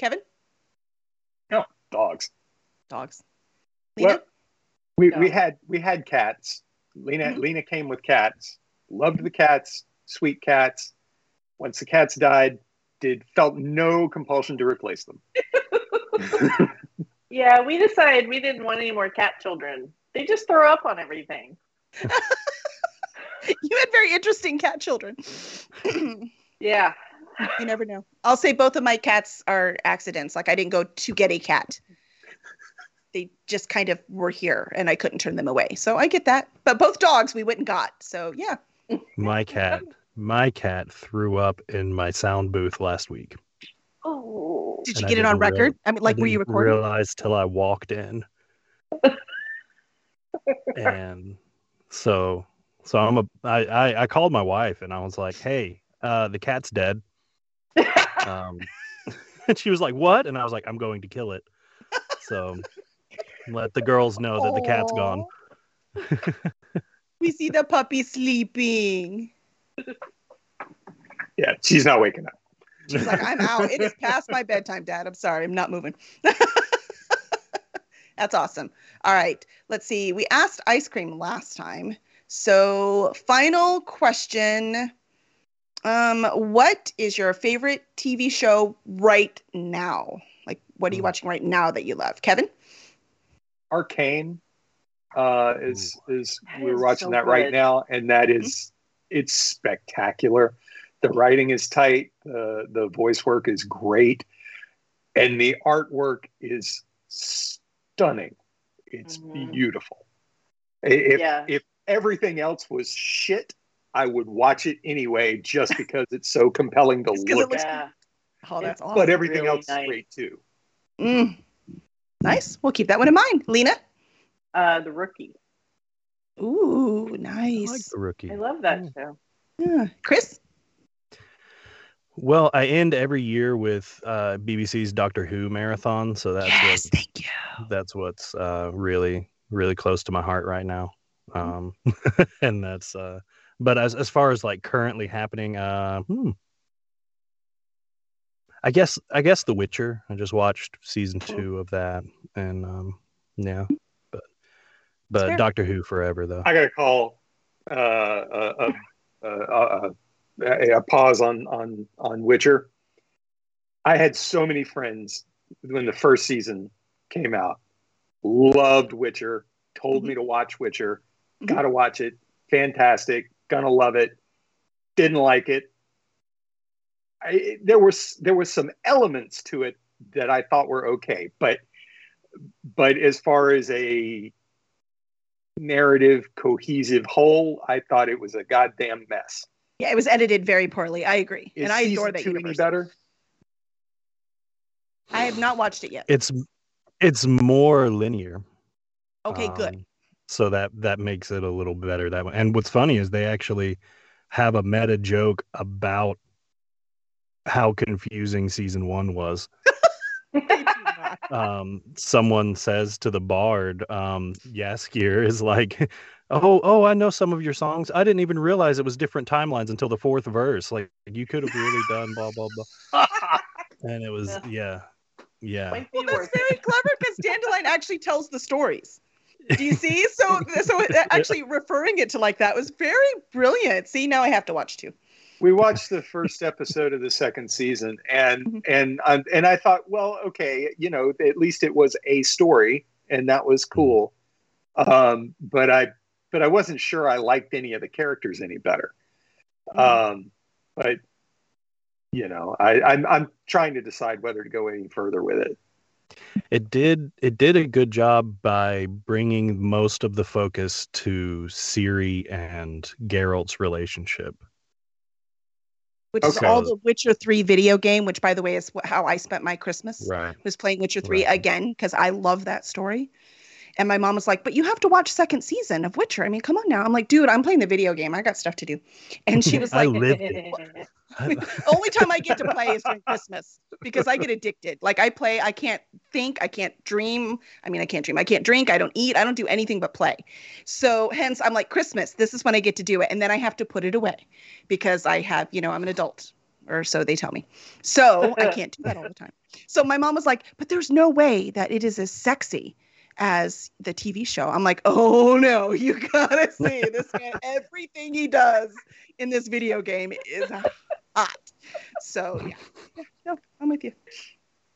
Kevin? No, dogs. Dogs. Lena? Well, we, no. we had we had cats. Lena mm-hmm. Lena came with cats. Loved the cats. Sweet cats. Once the cats died, did felt no compulsion to replace them. Yeah, we decided we didn't want any more cat children. They just throw up on everything. You had very interesting cat children. Yeah. You never know. I'll say both of my cats are accidents. Like, I didn't go to get a cat. They just kind of were here, and I couldn't turn them away. So I get that. But both dogs we went and got. So, yeah. My cat. My cat threw up in my sound booth last week. Oh. Did you and get I it on record? Real, I mean, like, I were you recording? I didn't realize till I walked in. And so... So I'm a, I, I, I called my wife and I was like, hey, uh, the cat's dead. um, and she was like, what? And I was like, I'm going to kill it. So let the girls know that the cat's gone. We see the puppy sleeping. Yeah, she's not waking up. She's like, I'm out. It is past my bedtime, Dad. I'm sorry. I'm not moving. That's awesome. All right. Let's see. We asked ice cream last time. So, final question. Um, what is your favorite T V show right now? Like, what are you watching right now that you love? Kevin? Arcane uh, is, is we're is watching so that good. Right now. And that is, mm-hmm. it's spectacular. The writing is tight. Uh, the voice work is great. And the artwork is stunning. It's mm-hmm. beautiful. If, yeah. if, everything else was shit, I would watch it anyway just because it's so compelling to look at. Yeah. Oh, that's awesome. But everything really else nice. Is great too. Mm. Nice. We'll keep that one in mind. Lena? Uh, The Rookie. Ooh, nice. I like The Rookie. I love that yeah. show. Yeah. Chris? Well, I end every year with uh, B B C's Doctor Who marathon, so that's yes, what, thank you. That's what's uh, really, really close to my heart right now. Um, and that's, uh, but as, as far as like currently happening, uh, hmm, I guess, I guess The Witcher, I just watched season two of that and, um, yeah, but, but Doctor Who forever though. I got to call, uh, a, a, a, a, a pause on, on, on Witcher. I had so many friends when the first season came out, loved Witcher, told mm-hmm. me to watch Witcher. Mm-hmm. Gotta watch it. Fantastic. Gonna love it. Didn't like it. I, there was there was some elements to it that I thought were okay, but but as far as a narrative cohesive whole, I thought it was a goddamn mess. Yeah, it was edited very poorly. I agree, Is and I adore that. Is season two any better? I have not watched it yet. It's it's more linear. Okay, good. Um, So that that makes it a little better that way. And what's funny is they actually have a meta joke about how confusing season one was. um, someone says to the bard, um, Yaskier is like, "Oh, oh, I know some of your songs. I didn't even realize it was different timelines until the fourth verse. Like you could have really done blah blah blah." And it was yeah, yeah. Well, that's very clever because Dandelion actually tells the stories. Do you see? So, so actually referring it to like that was very brilliant. See, now I have to watch too. We watched the first episode of the second season, and mm-hmm. and um, and I thought, well, okay, you know, at least it was a story, and that was cool. Um, but I but I wasn't sure I liked any of the characters any better. Mm-hmm. Um, but you know, I, I'm I'm trying to decide whether to go any further with it. It did it did a good job by bringing most of the focus to Ciri and Geralt's relationship. Which okay. is all the Witcher three video game, which, by the way, is how I spent my Christmas. Right. Was playing Witcher three right. again, because I love that story. And my mom was like, but you have to watch second season of Witcher. I mean, come on now. I'm like, dude, I'm playing the video game. I got stuff to do. And she was like, I lived it. Only time I get to play is during Christmas because I get addicted. Like I play, I can't think, I can't dream. I mean, I can't dream. I can't drink. I don't eat. I don't do anything but play. So hence I'm like, Christmas, this is when I get to do it. And then I have to put it away because I have, you know, I'm an adult. or so they tell me. So I can't do that all the time. So my mom was like, but there's no way that it is as sexy as the T V show. I'm like, oh no, you gotta see this man. Everything he does in this video game is hot. So yeah, yeah, no, I'm with you.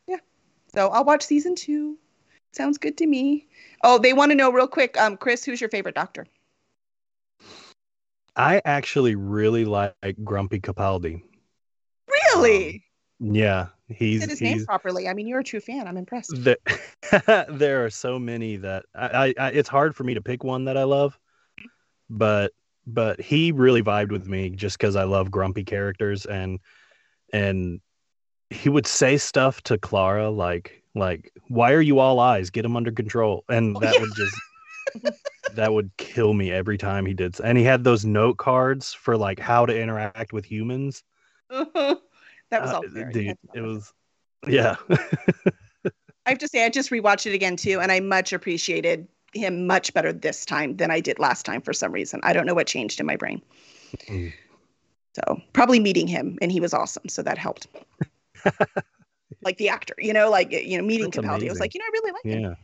Yeah. So I'll watch season two. Sounds good to me. Oh, they want to know real quick, um, Chris, who's your favorite doctor? I actually really like Grumpy Capaldi. Really? Um, yeah. He's, said his he's, name properly. I mean, you're a true fan. I'm impressed. The, there are so many that I, I, I, it's hard for me to pick one that I love, but but he really vibed with me just because I love grumpy characters, and and he would say stuff to Clara like like why are you all eyes? Get him under control, and that oh, yeah. would just that would kill me every time he did. And he had those note cards for like how to interact with humans. Uh-huh. That was all uh, dude, it was, yeah. I have to say, I just rewatched it again too, and I much appreciated him much better this time than I did last time for some reason. I don't know what changed in my brain. Mm. So probably meeting him, and he was awesome, so that helped. Like the actor, you know, like you know, meeting That's Capaldi, amazing. I was like, you know, I really like him.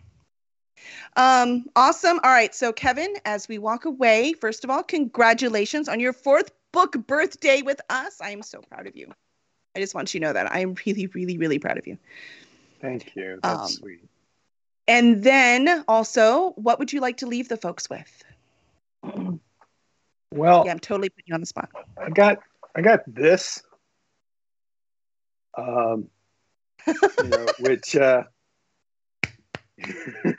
Yeah. Um, awesome. All right, so Kevin, as we walk away, first of all, congratulations on your fourth book birthday with us. I am so proud of you. I just want you to know that. I am really, really, really proud of you. Thank you. That's um, sweet. And then also, what would you like to leave the folks with? Well, yeah, I'm totally putting you on the spot. I got, I got this, um, you know, which uh, his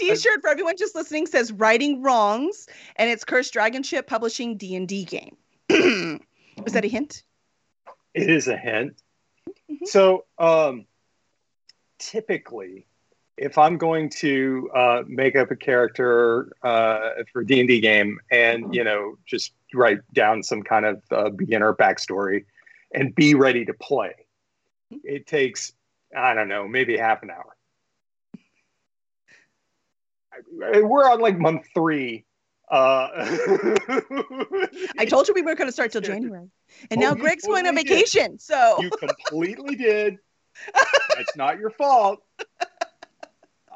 T-shirt for everyone just listening says "Righting Wrongs," and it's Cursed Dragonship Publishing D and D game. Was that a hint? It is a hint. Mm-hmm. So um, typically, if I'm going to uh, make up a character uh, for a D and D game and, you know, just write down some kind of uh, beginner backstory and be ready to play, it takes, I don't know, maybe half an hour. We're on like month three. Uh, I told you we weren't going to start till January, and oh, now Greg's going on vacation. Did. So you completely did. That's not your fault.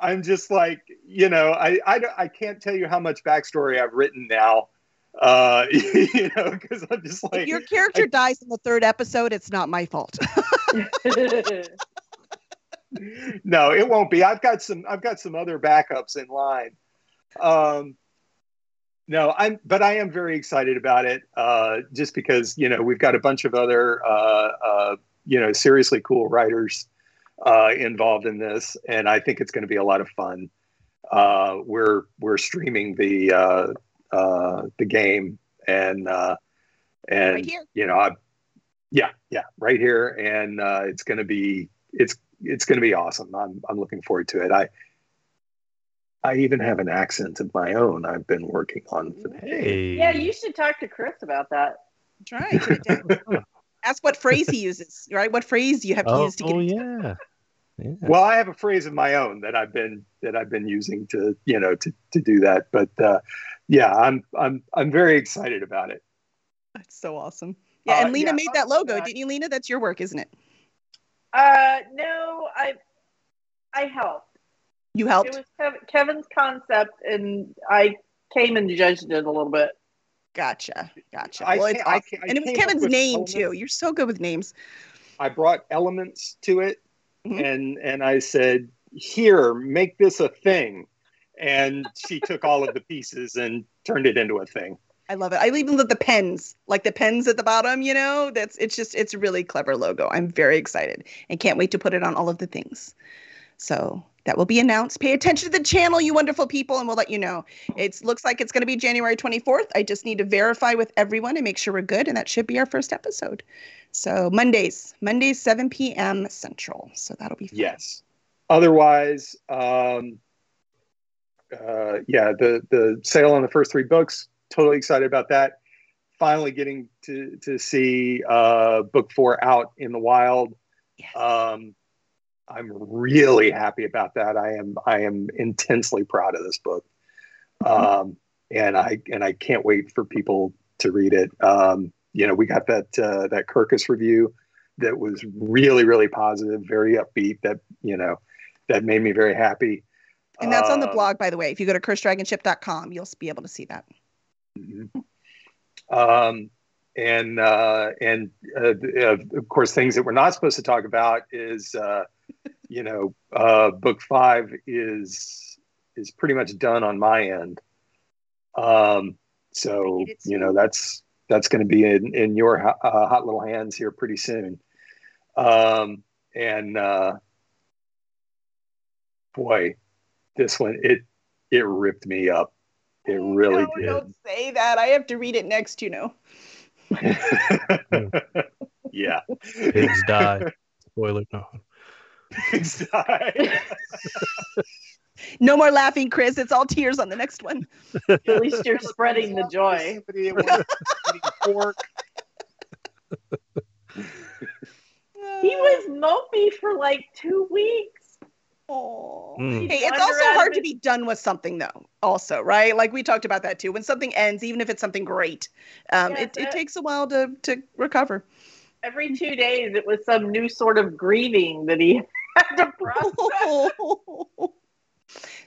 I'm just like, you know, I, I, I can't tell you how much backstory I've written now. Uh, you know, because I'm just like, if your character I, dies in the third episode, it's not my fault. No, it won't be. I've got some. I've got some other backups in line. Um. No, I'm, but I am very excited about it, uh, just because, you know, we've got a bunch of other, uh, uh, you know, seriously cool writers uh, involved in this, and I think it's going to be a lot of fun. Uh, we're we're streaming the uh, uh, the game, and uh, and right here. You know, I, yeah, yeah, right here, and uh, it's going to be it's it's going to be awesome. I'm I'm looking forward to it. I. I even have an accent of my own I've been working on today. Yeah, you should talk to Chris about that. Try right, ask what phrase he uses, right? What phrase you have to oh, use to get. Oh yeah. yeah. Well, I have a phrase of my own that I've been that I've been using to, you know, to, to do that. But uh, yeah, I'm I'm I'm very excited about it. That's so awesome. Yeah, and uh, Lena yeah, made that logo, that. Didn't you, Lena? That's your work, isn't it? Uh, no, I I helped. You helped? It was Kev- Kevin's concept, and I came and judged it a little bit. Gotcha. Gotcha. I, well, it's I, awesome. I, I, and it was Kevin's name, elements. Too. You're so good with names. I brought elements to it, mm-hmm. and, and I said, here, make this a thing. And she took all of the pieces and turned it into a thing. I love it. I even love the pens, like the pens at the bottom, you know? That's It's just, it's a really clever logo. I'm very excited and can't wait to put it on all of the things. So... that will be announced. Pay attention to the channel, you wonderful people, and we'll let you know. It looks like it's going to be January twenty-fourth. I just need to verify with everyone and make sure we're good, and that should be our first episode. So Mondays, Mondays, seven p.m. Central. So that'll be fun. Yes. Otherwise, um, uh, yeah, the, the sale on the first three books, totally excited about that. Finally getting to, to see uh, book four out in the wild. Yes. Um, I'm really happy about that. I am I am intensely proud of this book, um, and I and I can't wait for people to read it. Um, you know, we got that uh, that Kirkus review that was really, really positive, very upbeat. That, you know, that made me very happy. And that's on the blog, by the way. If you go to cursed dragonship dot com, you'll be able to see that. Mm-hmm. Um, and, uh, and uh, of course, things that we're not supposed to talk about is, uh, you know, uh, book five is is pretty much done on my end. Um, so, you know, that's that's going to be in, in your uh, hot little hands here pretty soon. Um, and uh, boy... This one, it it ripped me up. It really no, did. Don't say that. I have to read it next, you know. Yeah. Pigs die. Spoiler, no. Pigs die. No more laughing, Chris. It's all tears on the next one. At least you're spreading the joy. He was mopey for like two weeks. Oh, mm. Hey, it's also hard to be done with something, though. Also, right? Like we talked about that too. When something ends, even if it's something great, um, yeah, it, it takes a while to to recover. Every two days, it was some new sort of grieving that he had to process. Oh.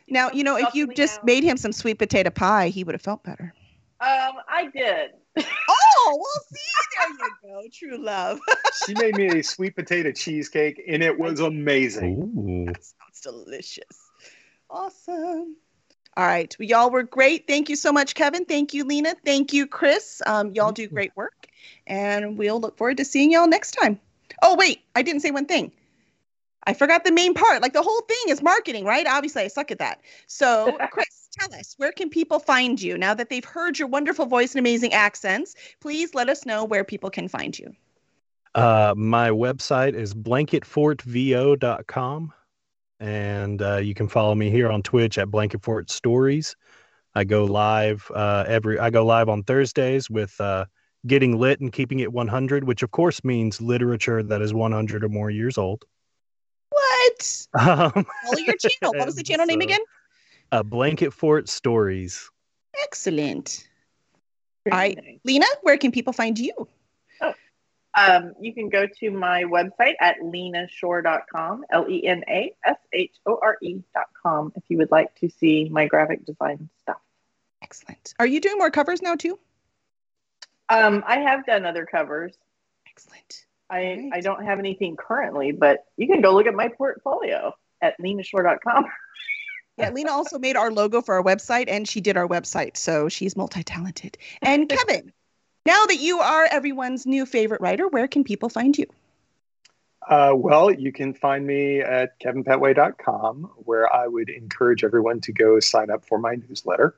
Now, you know, if you just made him some sweet potato pie, he would have felt better. Um, I did. Oh, well, see, there you go, true love. She made me a sweet potato cheesecake, and it was amazing. Ooh. That sounds delicious. Awesome. All right, well, y'all were great. Thank you so much, Kevin. Thank you, Lena. Thank you, Chris. Um, y'all do great work, and we'll look forward to seeing y'all next time. Oh, wait, I didn't say one thing. I forgot the main part. Like the whole thing is marketing, right? Obviously, I suck at that. So, Chris, tell us, where can people find you? Now that they've heard your wonderful voice and amazing accents, please let us know where people can find you. Uh, my website is blanket fort v o dot com. And uh, you can follow me here on Twitch at Blanket Fort Stories. I go live uh, every. I go live on Thursdays with uh, Getting Lit and Keeping It one hundred, which of course means literature that is one hundred or more years old. What? Um, Follow your channel. What was the channel so, name again? Uh, Blanket Fort Stories. Excellent. Very All right, nice. Lena, where can people find you? Oh, um, you can go to my website at lena shore dot com, L E N A S H O R E dot com, if you would like to see my graphic design stuff. Excellent. Are you doing more covers now, too? Um, I have done other covers. Excellent. I, right. I don't have anything currently, but you can go look at my portfolio at lena shore dot com. Yeah, Lena also made our logo for our website, and she did our website, so she's multi-talented. And Kevin, now that you are everyone's new favorite writer, where can people find you? Uh, well, you can find me at Kevin Pettway dot com, where I would encourage everyone to go sign up for my newsletter.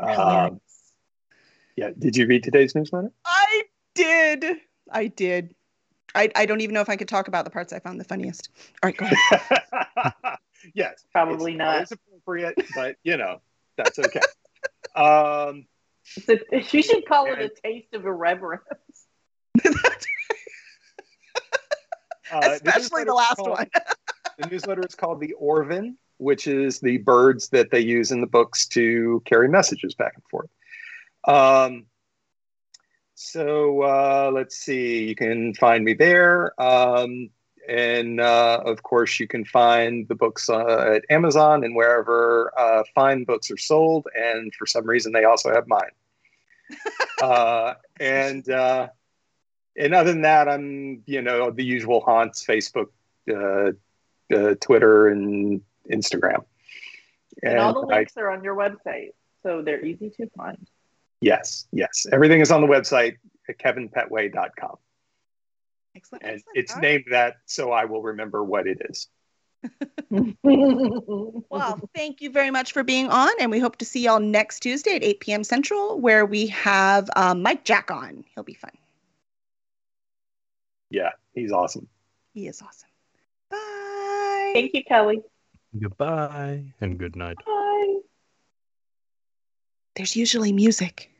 Um, yeah, did you read today's newsletter? I did. I did. I, I don't even know if I could talk about the parts I found the funniest. All right, go ahead. Yes. Probably it's not. It's appropriate, but, you know, that's okay. Um, so you should call and, it a taste of irreverence. uh, Especially the, the last called, one. The newsletter is called The Orvin, which is the birds that they use in the books to carry messages back and forth. Um So uh, let's see, you can find me there. Um, and uh, of course, you can find the books uh, at Amazon and wherever uh, fine books are sold. And for some reason, they also have mine. uh, and, uh, and other than that, I'm, you know, the usual haunts, Facebook, uh, uh, Twitter, and Instagram. And, and all the links I, are on your website, so they're easy to find. Yes, yes. Everything is on the website at Kevin Pettway dot com. Excellent. And excellent. It's All named right. that, so I will remember what it is. Well, thank you very much for being on, and we hope to see y'all next Tuesday at eight p.m. Central, where we have um, Mike Jack on. He'll be fun. Yeah, he's awesome. He is awesome. Bye. Thank you, Kelly. Goodbye, and good night. Bye. There's usually music.